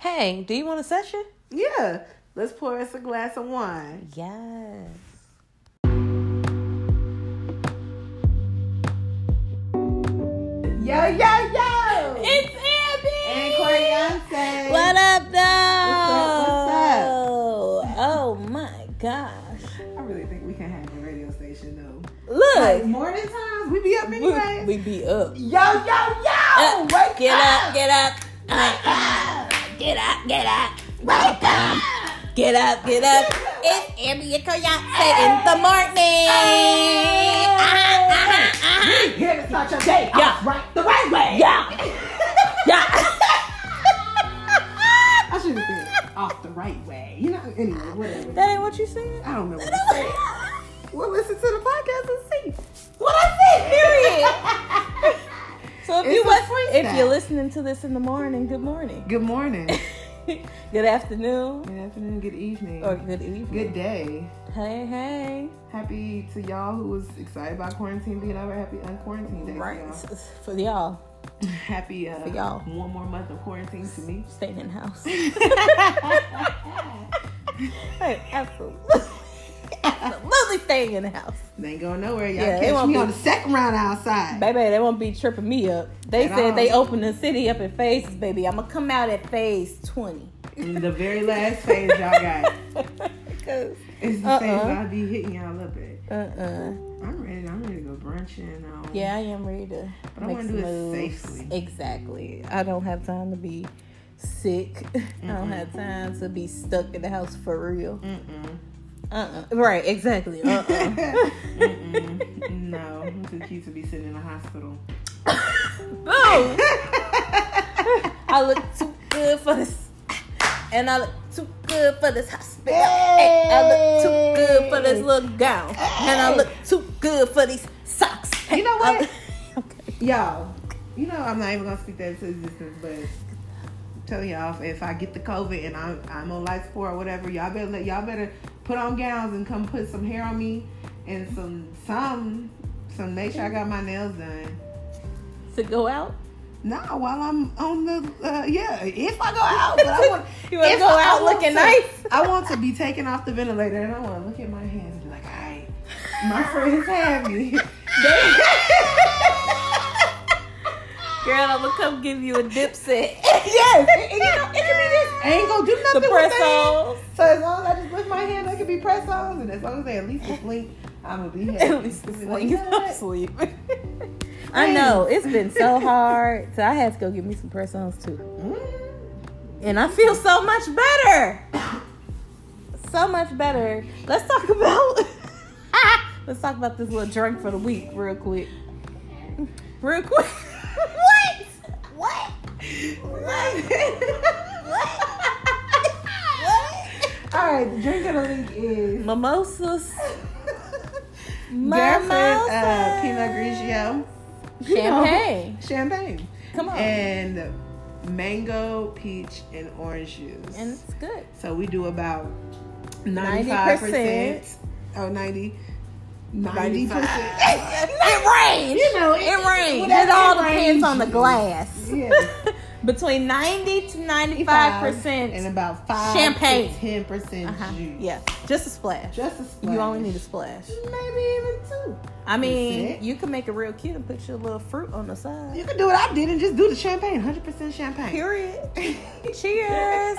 hey, do you want a session? Yeah. Let's pour us a glass of wine. Yes. Yo, yo, yo! It's Ambi! And Corey Yancey. What up, though? What's up? Oh, my gosh. I really think we can have a radio station, though. Look! Like, morning times, we be up anyway. We be up. Yo, yo, yo! Wake up! Get up, get up. Get up, get up. Wake up! Get up, get up. It's Ambi and Koyate in the morning. We here to start your day off right the right way. Yeah. I should have said off the right way. You know, anyway, whatever. That ain't what you said? I don't know what I said. We'll listen to the podcast and see what I said, period. So if you're listening to this in the morning, good morning. Good morning. Good afternoon. Good afternoon, good evening. Or good evening. Good day. Hey, hey. Happy to y'all who was excited about quarantine being over. Happy unquarantined day. Right. Y'all. For y'all. Happy for y'all. One more month of quarantine to me. Staying in the house. Hey, absolutely staying in the house. They ain't going nowhere. Y'all catch me on the second round outside. Baby, they won't be tripping me up. They said they opened the city up in phases, baby. I'm going to come out at phase 20. The very last phase y'all got. It's the phase I'll be hitting y'all up at. I'm ready to go brunching. Yeah, I am ready to make some moves. But I want to do it safely. Exactly. I don't have time to be sick. Mm-mm. I don't have time to be stuck in the house for real. Mm-mm. Right, exactly. No, I'm too cute to be sitting in a hospital. Boom! I look too good for this. And I look too good for this hospital. Hey. I look too good for this little gown. Hey. And I look too good for these socks. Hey. You know what? Okay. Y'all, you know I'm not even going to speak that into existence, but... tell y'all if I get the COVID and I'm on life support or whatever, y'all better put on gowns and come put some hair on me and some make sure I got my nails done to go out. Nah, while I'm on the if I go out, but I want you want to go out looking nice. I want to be taken off the ventilator and I want to look at my hands and be like, all right, my friends have me. Girl, I'm gonna come give you a dip set. Yes, it can be this. I ain't gonna do nothing with that. So as long as I just lift my hand, I can be press-ons, and as long as they at least sleep, I'm gonna be happy. At least sleep. I know it's been so hard, so I had to go get me some press-ons too, and I feel so much better. So much better. Let's talk about this little drink for the week, real quick. What? All right, the drink of the week is mimosas. Barefoot Pinot Grigio, champagne. Come on, and mango, peach, and orange juice, and it's good. So we do about 95%. 90%. It rains. You know, it rains. It all depends on the glass. Yeah. Between 90 to 95% and about 5 champagne. To 10% juice. Yeah. Just a splash. You only need a splash. Maybe even two. I mean, you can make it real cute and put your little fruit on the side. You can do what I did and just do the champagne. 100% champagne. Period. Cheers.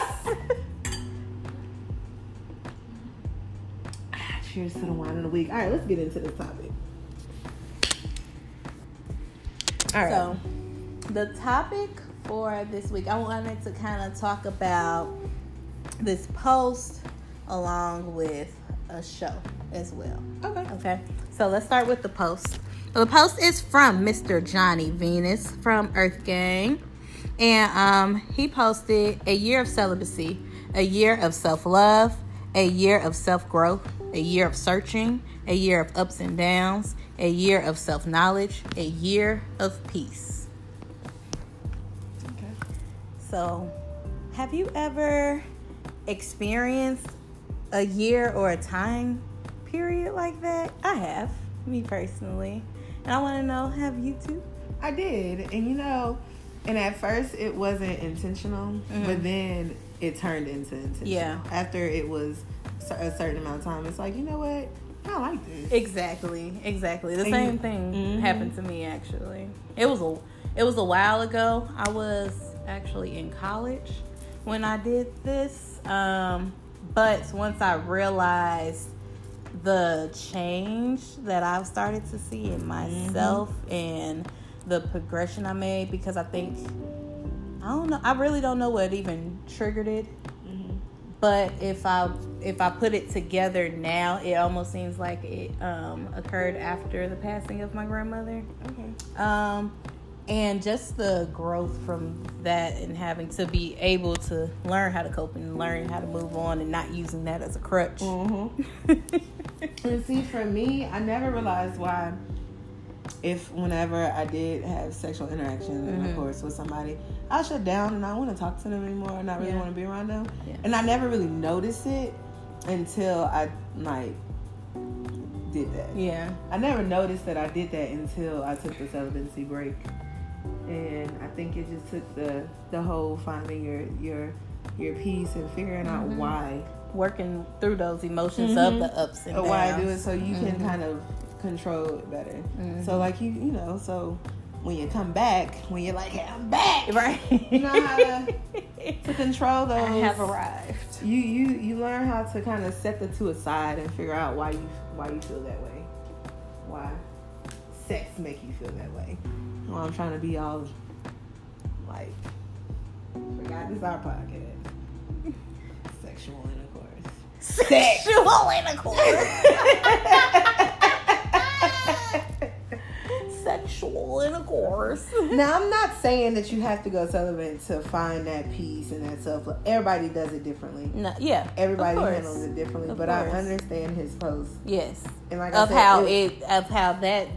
Cheers to the wine of the week. All right, let's get into this topic. All right. So, the topic for this week, I wanted to kind of talk about this post along with a show as well. Okay. So, let's start with the post. So the post is from Mr. Johnny Venus from EarthGang. And he posted a year of celibacy, a year of self-love, a year of self-growth, a year of searching, a year of ups and downs, a year of self-knowledge, a year of peace. Okay. So, have you ever experienced a year or a time period like that? I have, me personally. And I want to know, have you too? I did. And you know, And at first, it wasn't intentional, mm-hmm. but then it turned into intentional. Yeah. After it was a certain amount of time, it's like, you know what? I like this. Exactly. The same thing happened to me, actually. It was a while ago. I was actually in college when I did this. But once I realized the change that I've started to see in myself and the progression I made, because I think, I don't know, I really don't know what even triggered it. But if I put it together now, it almost seems like it occurred after the passing of my grandmother. Okay. And just the growth from that and having to be able to learn how to cope and learn how to move on and not using that as a crutch. Mm-hmm. And see, for me, I never realized why if whenever I did have sexual interaction, and of course, with somebody, I shut down and I don't want to talk to them anymore and I really want to be around them. Yeah. And I never really noticed it until I, like, did that. Yeah. I never noticed that I did that until I took the celibacy break. And I think it just took the whole finding your peace and figuring out why. Working through those emotions of the ups and downs. Why I do it so you can kind of control it better. So, like, you know, so when you come back, when you're like, hey, I'm back, right? You know how to control those. I have arrived. You learn how to kind of set the two aside and figure out why you feel that way, why sex make you feel that way. Well, I'm trying to be all like, forgot this is our podcast. Sexual intercourse. Sexual intercourse. Sexual intercourse. Now, I'm not saying that you have to go celibate to find that peace and that self love. Everybody does it differently. No, yeah. Everybody handles it differently. But I understand his post. Yes. And like I said,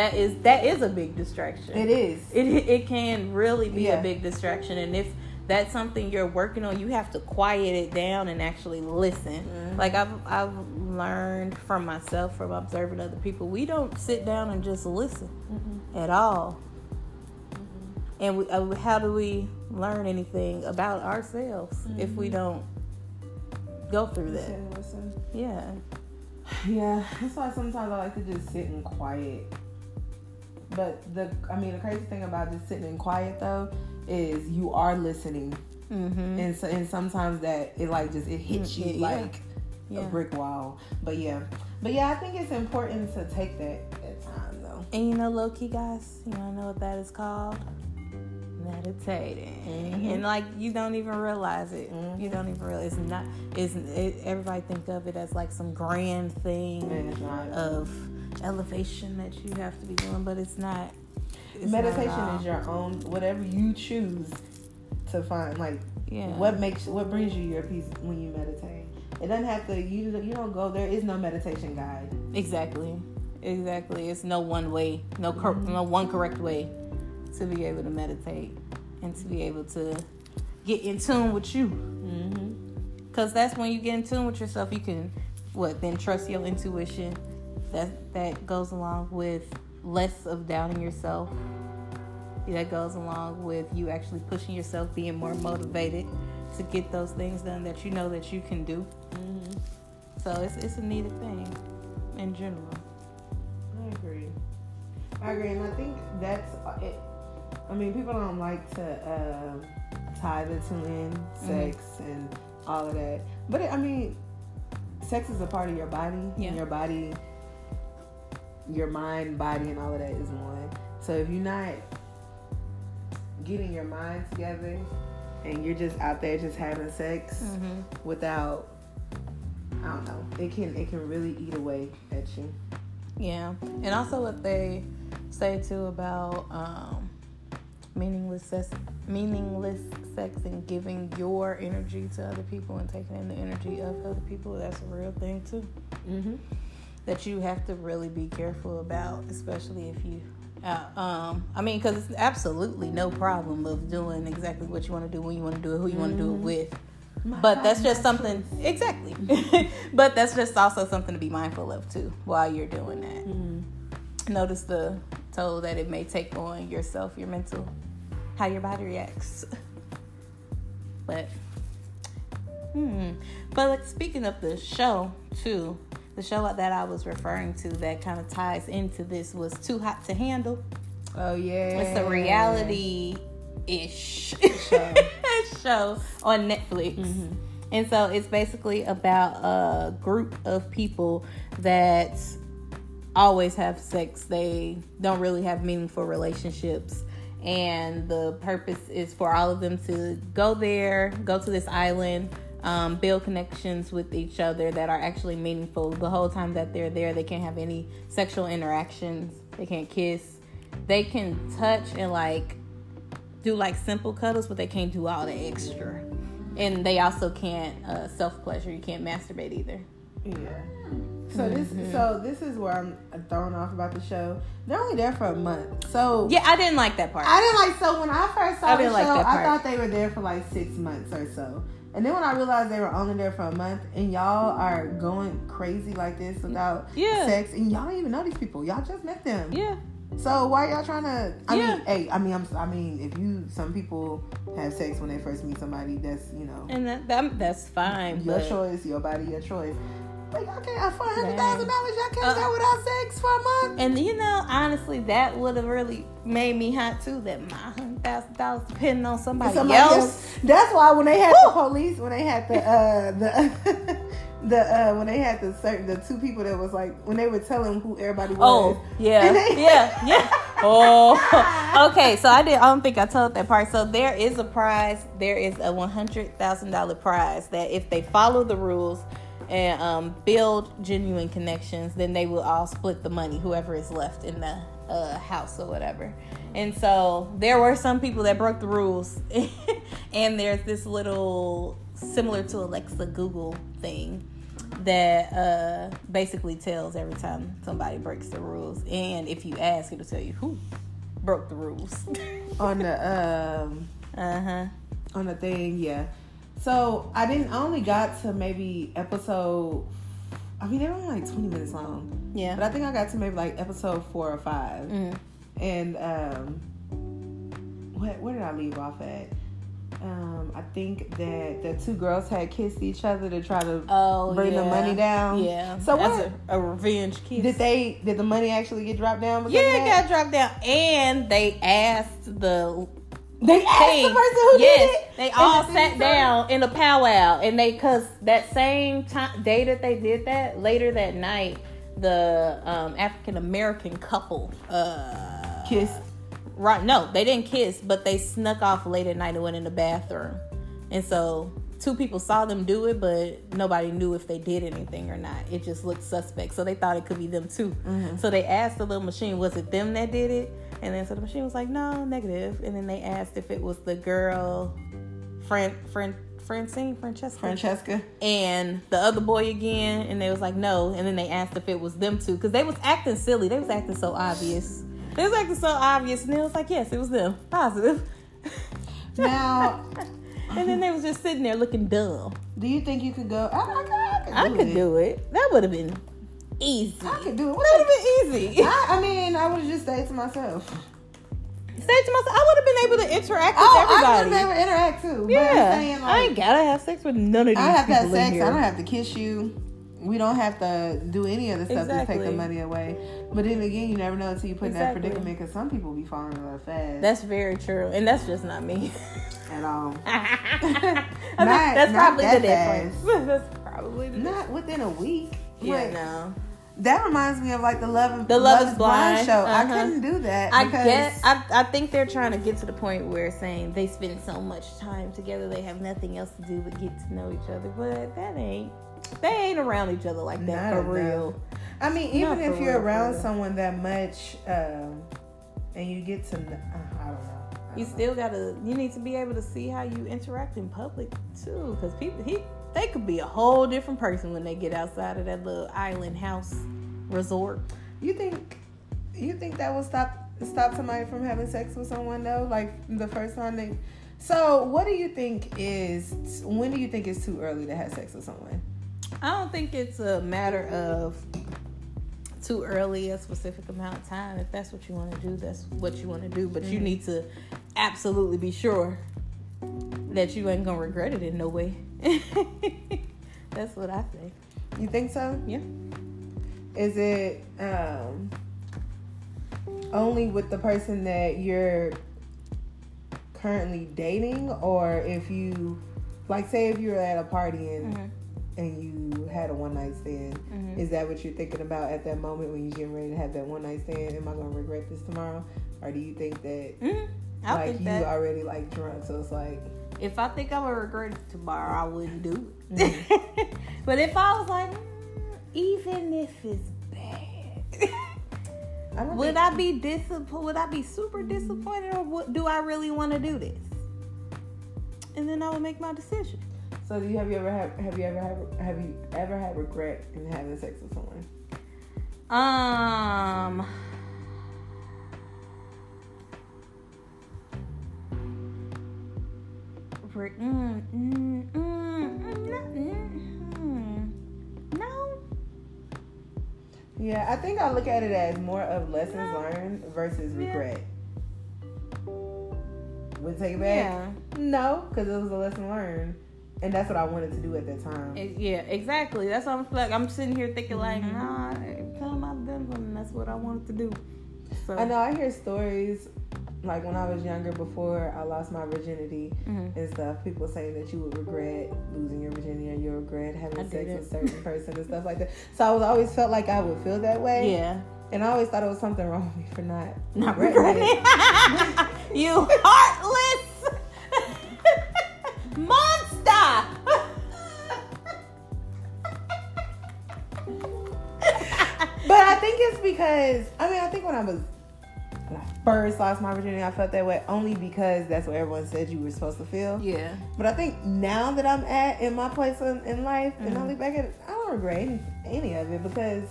that is a big distraction. It is. It can really be a big distraction. And if that's something you're working on, you have to quiet it down and actually listen. Mm-hmm. Like I've learned from myself, from observing other people, we don't sit down and just listen at all. And how do we learn anything about ourselves if we don't go through that? Yeah. That's why sometimes I like to just sit in quiet. But the crazy thing about just sitting in quiet though is you are listening, and so, and sometimes that it like just it hits you a brick wall. But I think it's important to take that at time though. And you know, low key guys, you know what that is called? Meditating, and like you don't even realize it. You don't even realize it's not. Everybody think of it as like some grand thing of elevation that you have to be doing, but it's not. It's meditation is your own, whatever you choose to find. Like, what brings you your peace when you meditate. It doesn't have to. You don't go. There is no meditation guide. Exactly. It's no one way, no one correct way to be able to meditate and to be able to get in tune with you. Because that's when you get in tune with yourself. You can then trust your intuition. That goes along with less of doubting yourself. That goes along with you actually pushing yourself, being more motivated to get those things done that you know that you can do. So it's a needed thing in general. I agree, and I think that's it. I mean, people don't like to tie the two in, sex and all of that, but sex is a part of your body, and your body, your mind, body, and all of that is one. So if you're not getting your mind together and you're just out there just having sex without, I don't know, it can really eat away at you. Yeah. And also what they say too about meaningless sex and giving your energy to other people and taking in the energy of other people, that's a real thing too. That you have to really be careful about, especially if you, because it's absolutely no problem of doing exactly what you want to do, when you want to do it, who you want to do it with. But that's just something, exactly. But that's just also something to be mindful of too, while you're doing that. Notice the toll that it may take on yourself, your mental how your body reacts. But like, speaking of the show too, the show that I was referring to that kind of ties into this was Too Hot to Handle. Oh yeah, it's a reality-ish show on Netflix. Mm-hmm. And so it's basically about a group of people that always have sex. They don't really have meaningful relationships. And the purpose is for all of them to go to this island, build connections with each other that are actually meaningful. The whole time that they're there, they can't have any sexual interactions. They can't kiss. They can touch and do simple cuddles, but they can't do all the extra. And they also can't self-pleasure. You can't masturbate either. Yeah. So this is where I'm thrown off about the show. They're only there for a month. So yeah, I didn't like that part. So when I first saw the show, I thought they were there for 6 months or so. And then when I realized they were only there for a month, and y'all are going crazy like this without sex, and y'all don't even know these people. Y'all just met them. Yeah. So why y'all trying to? Some people have sex when they first meet somebody. That's and that's fine. Your choice, your body, your choice. But y'all can't have $400,000. Y'all can't go without sex for a month. And honestly, that would have really made me hot too. That my $100,000 depending on somebody else. That's why when they had the police, when they had the. When they had the two people that was when they were telling who everybody was. Oh, yeah. Yeah. Oh. Okay, so I don't think I told that part. So there is a prize. There is a $100,000 prize that if they follow the rules and build genuine connections, then they will all split the money, whoever is left in the house or whatever. And so there were some people that broke the rules. And there's this little... similar to Alexa, Google thing that basically tells every time somebody breaks the rules, and if you ask, it'll tell you who broke the rules on the on the thing. Yeah. So I only got to maybe episode. I mean, they were 20 minutes long. Yeah. But I think I got to maybe episode 4 or 5, and where did I leave off at? I think that the two girls had kissed each other to try to bring the money down. Yeah, so that's a revenge kiss. Did the money actually get dropped down? Yeah, it got dropped down, and they asked the person who did it. They all sat down in a powwow, and because that same day that they did that, later that night, the African American couple kissed. Right, no, they didn't kiss, but they snuck off late at night and went in the bathroom. And so two people saw them do it, but nobody knew if they did anything or not. It just looked suspect. So they thought it could be them too. Mm-hmm. So they asked the little machine, was it them that did it? And then so the machine was like, no, negative. And then they asked if it was the girl, Francesca, and the other boy again. And they was like, no. And then they asked if it was them too, because they was acting silly. They was acting so obvious. It was so obvious, and it was yes, it was them. Positive. Now, and then they was just sitting there looking dumb. Do you think you could go? I could do it. That would have been easy. I could do it. That would have been easy. I would have just stayed to myself. I would have been able to interact with everybody. I would have been able to interact too. Yeah, but I'm saying, I ain't gotta have sex with none of these people. I have to have sex. I don't have to kiss you. We don't have to do any of the stuff to take the money away. But then again, you never know until you put in that predicament, because some people be falling in love fast. That's very true. And that's just not me. At all. That's probably the difference. That's probably the difference. Not within a week. Yeah, no. That reminds me of the Love is Blind show. Uh-huh. I couldn't do that. I think they're trying to get to the point where saying they spend so much time together, they have nothing else to do but get to know each other. But they ain't around each other like that. Not for real. Even if you're around someone that much, and you get to, I don't know. You still gotta. You need to be able to see how you interact in public too, because people, they could be a whole different person when they get outside of that little island house resort. You think that will stop somebody from having sex with someone though? The first time they. So what do you think is? When do you think it's too early to have sex with someone? I don't think it's a matter of too early, a specific amount of time. If that's what you want to do, that's what you want to do. But you need to absolutely be sure that you ain't gonna regret it in no way. That's what I think. You think so? Yeah. Is it only with the person that you're currently dating, or if you, like, say if you were at a party and and you had a one night stand, is that what you're thinking about at that moment when you're getting ready to have that one night stand? Am I gonna regret this tomorrow? Or do you think that you already like drunk, so it's like, if I think I'm gonna regret it tomorrow, I wouldn't do it. But if I was like, even if it's bad, I be disappointed? Would I be super disappointed, or do I really want to do this? And then I would make my decision. So, have you ever had regret in having sex with someone? No. Yeah, I think I look at it as more of lessons learned versus regret. Would take it back? Yeah. No, because it was a lesson learned, and that's what I wanted to do at that time. Yeah, exactly. That's what I'm like. I'm sitting here thinking like, nah, come out them, and that's what I wanted to do. So I know I hear stories. Like when I was younger, before I lost my virginity and stuff, people saying that you would regret losing your virginity, or you regret having sex with a certain person and stuff like that. So I was always felt like I would feel that way. Yeah. And I always thought it was something wrong with me for not regretting it. You heartless monster. But I think it's because, I think when I was first lost my virginity, I felt that way only because that's what everyone said you were supposed to feel. Yeah. But I think now that I'm in my place in life, and I look back at it, I don't regret any of it, because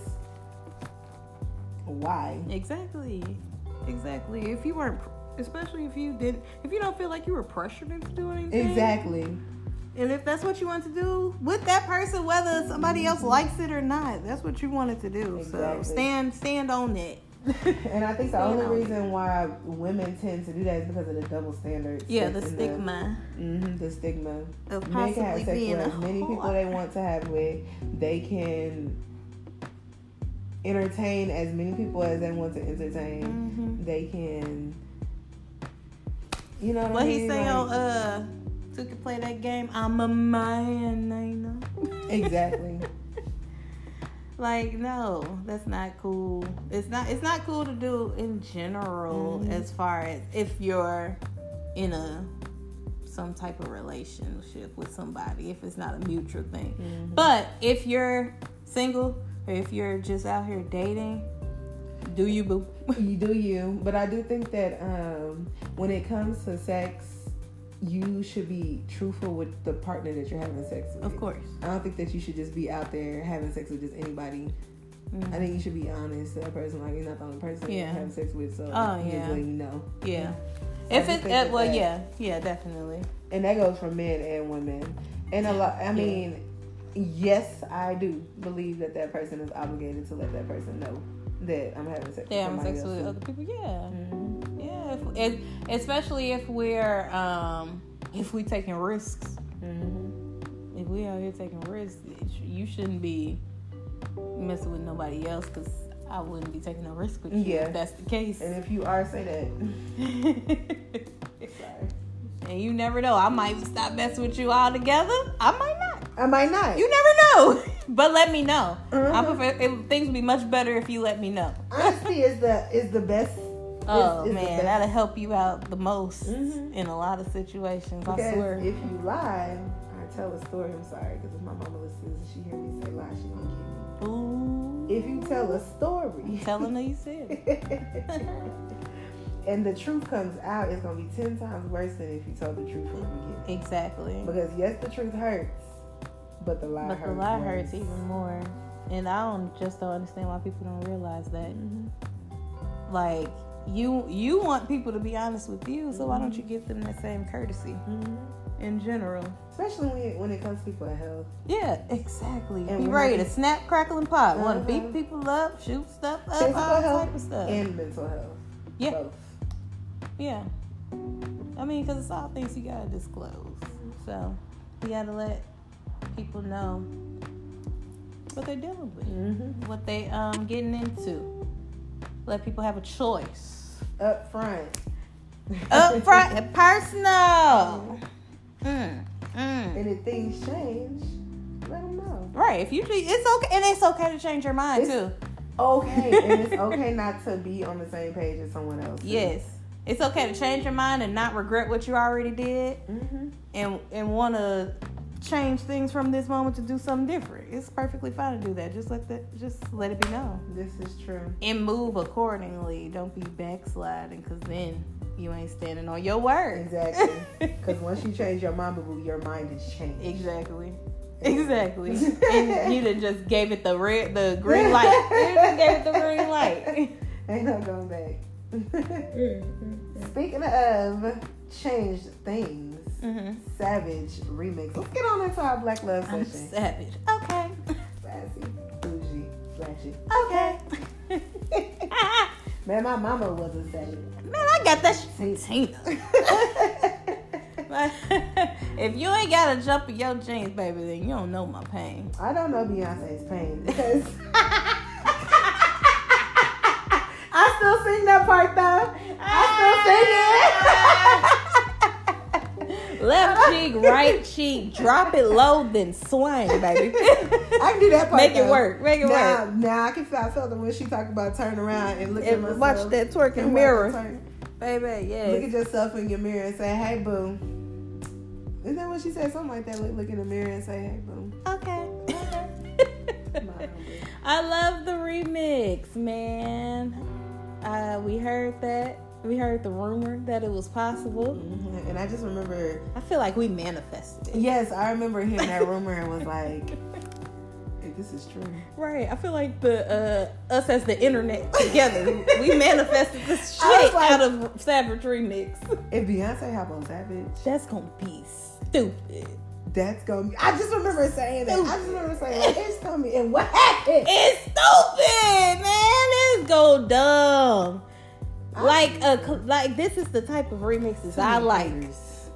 why? Exactly. If you weren't, especially if you don't feel like you were pressured into doing anything. Exactly. And if that's what you want to do with that person, whether somebody else likes it or not, that's what you wanted to do. Exactly. So stand on it. And I think the only reason why women tend to do that is because of the double standards. Yeah, the stigma. The stigma of possibly being as many people they want to have with. They can entertain as many people as they want to entertain. They can, you know what I mean? What he say on so you can play that game, I'm a man, I know. Exactly. Like, no, that's not cool. It's not cool to do in general, as far as if you're in some type of relationship with somebody, if it's not a mutual thing. But if you're single, or if you're just out here dating, do you, boo? You do you. But I do think that when it comes to sex, you should be truthful with the partner that you're having sex with. Of course. I don't think that you should just be out there having sex with just anybody. I think you should be honest to that person. Like, you're not the only person you're having sex with, so just letting you know. Yeah. If it's yeah, definitely. And that goes for men and women. And a lot. I mean, yes, I do believe that person is obligated to let that person know that I'm having sex. Yeah, I'm sex with other people. Yeah. Especially if we're if we taking risks, if we out here taking risks, you shouldn't be messing with nobody else, because I wouldn't be taking no risk with you if that's the case. And if you are, say that. Sorry. And you never know, I might stop messing with you altogether. I might not. You never know. But let me know. I prefer, things would be much better if you let me know. Honesty is the best. Oh, man, that'll help you out the most in a lot of situations, because I swear. If you lie, I tell a story, I'm sorry, because if my mama listens and she hears me say lie, she don't get me. Ooh. If you tell a story. Tell them that you said it. And the truth comes out, it's going to be 10 times worse than if you told the truth from the beginning. Exactly. Because, yes, the truth hurts, but the lie hurts even more. And I don't understand why people don't realize that. Like, you want people to be honest with you, so why don't you give them that same courtesy in general? Especially when it comes to people at health. Yeah, exactly. And be ready to snap, crackle, and pop. Want to beat people up, shoot stuff up, all type of stuff. And mental health. Yeah. Both. Yeah. I mean, because it's all things you got to disclose. So you got to let people know what they're dealing with, what they getting into. Let people have a choice. Up front. Up front and personal. And if things change, let them know. Right. If you do, it's okay. And it's okay to change your mind, too. Okay. And it's okay not to be on the same page as someone else. Yes. It's okay to change your mind and not regret what you already did, and want to change things from this moment to do something different. It's perfectly fine to do that. Just let it be known. This is true. And move accordingly. Don't be backsliding, because then you ain't standing on your word. Exactly. Because once you change your mind, boo, your mind is changed. Exactly. And you done just gave it the green light. You just gave it the green light. Ain't no going back. Speaking of changed things, Savage remix. Let's get on into our Black Love session. Savage. Okay. Sassy, bougie, flashy. Okay. Man, my mama was a savage. Man, I got that shit from Tina. If you ain't got a jump in your jeans, baby, then you don't know my pain. I don't know Beyonce's pain because I still sing that part though. I still sing it. Left cheek, right cheek, drop it low, then swing, baby. I can do that part. Make it work. Now I can feel when she talk about turn around and look at myself. Watch that twerk in the mirror, baby. Yeah. Look at yourself in your mirror and say, "Hey, boo." Isn't that what she said? Something like that. Look in the mirror and say, "Hey, boo." Okay. I love the remix, man. We heard that. We heard the rumor that it was possible. And I just remember... I feel like we manifested. Yes, I remember hearing that rumor and was like, hey, this is true. Right. I feel like the us as the internet together, we manifested this shit out of Savage remix. If Beyonce hop on Savage... That's going to be stupid. That's going to be... I just remember saying that. I just remember saying, like, it's going to be... And what happened? It's stupid, man. It's go dumb. Like this is the type of remixes I like.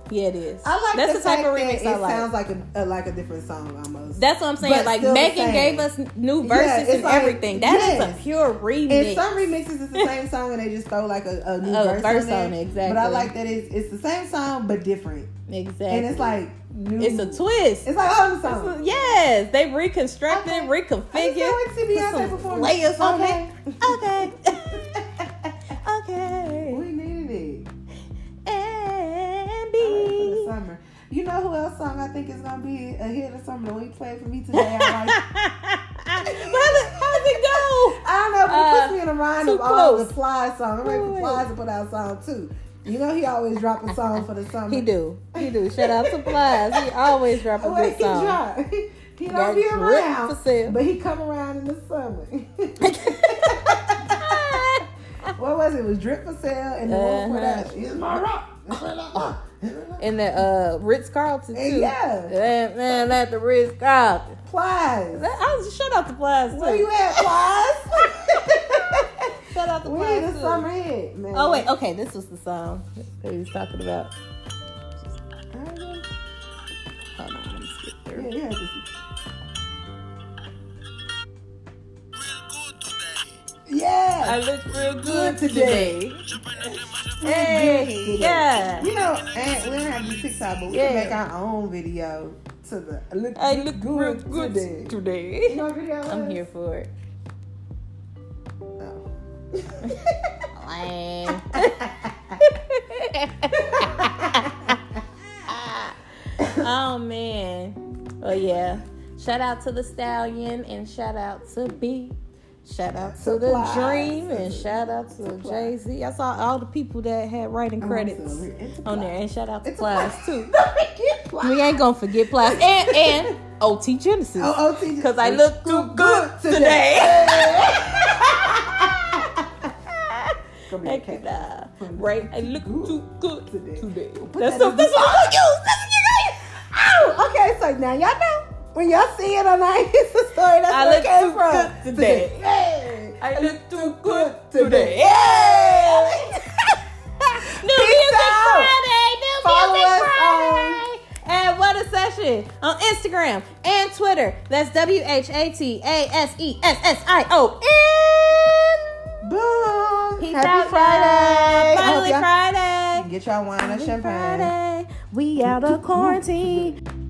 Yeah, it is. I like that's the type of remix I like. It sounds like a different song almost. That's what I'm saying. But like Megan gave us new verses and everything. That is a pure remix. And some remixes it's the same song and they just throw like a new verse on it. Exactly. But I like that it's the same song but different. Exactly. And it's like new. It's a twist. It's like other songs. Yes, they reconstructed, reconfigured. I just don't like Beyonce before. Layers on it. Okay. You know who else song I think is going to be a hit or something? When you played for me today, I'm like... How's it go? I don't know, but it puts me in a rhyme of all the Plies song. I'm ready for Plies to put out a song, too. You know he always drop a song for the summer. He do. Shout out to Plies. He always drop a good song. He don't be around, but he come around in the summer. What was it? It was Drip for Sale and the one for that. Here's my rock. And the Ritz-Carlton too. Yeah. Man, like the Ritz-Carlton. Plies. Shout out to Plies too. Where you at, Plies? Shout out to Plies. We need a summer hit, man. Oh wait, okay, this was the song that he was talking about. Hold on, let me skip through. Yeah, yeah. I look real good today. Hey, yeah. You know, we don't have to do TikTok, but we can make our own video to the I look good today. You know what video I'm here for it. Oh. Lame. Oh, man. Oh, yeah. Shout out to the Stallion and shout out to B. Shout out to the Dream and shout out to Jay-Z. I saw all the people that had writing credits on there, and shout out to Plies too. We ain't gonna forget Plies and OT Genesis. Oh, OT Genesis. Cause I look too good today. Thank you, nah. Right? I look too good today. That's all you. Oh, okay. So now y'all know. When y'all see it online, it's the story that's where it came from. I look too good today. Hey. I look too good today. Yay! New Music Friday! Follow us on at What a Session on Instagram and Twitter. That's WHATASESSION. Boom. Peace Happy out, Friday. Finally Friday. Get y'all wine and champagne. Friday. We out of quarantine.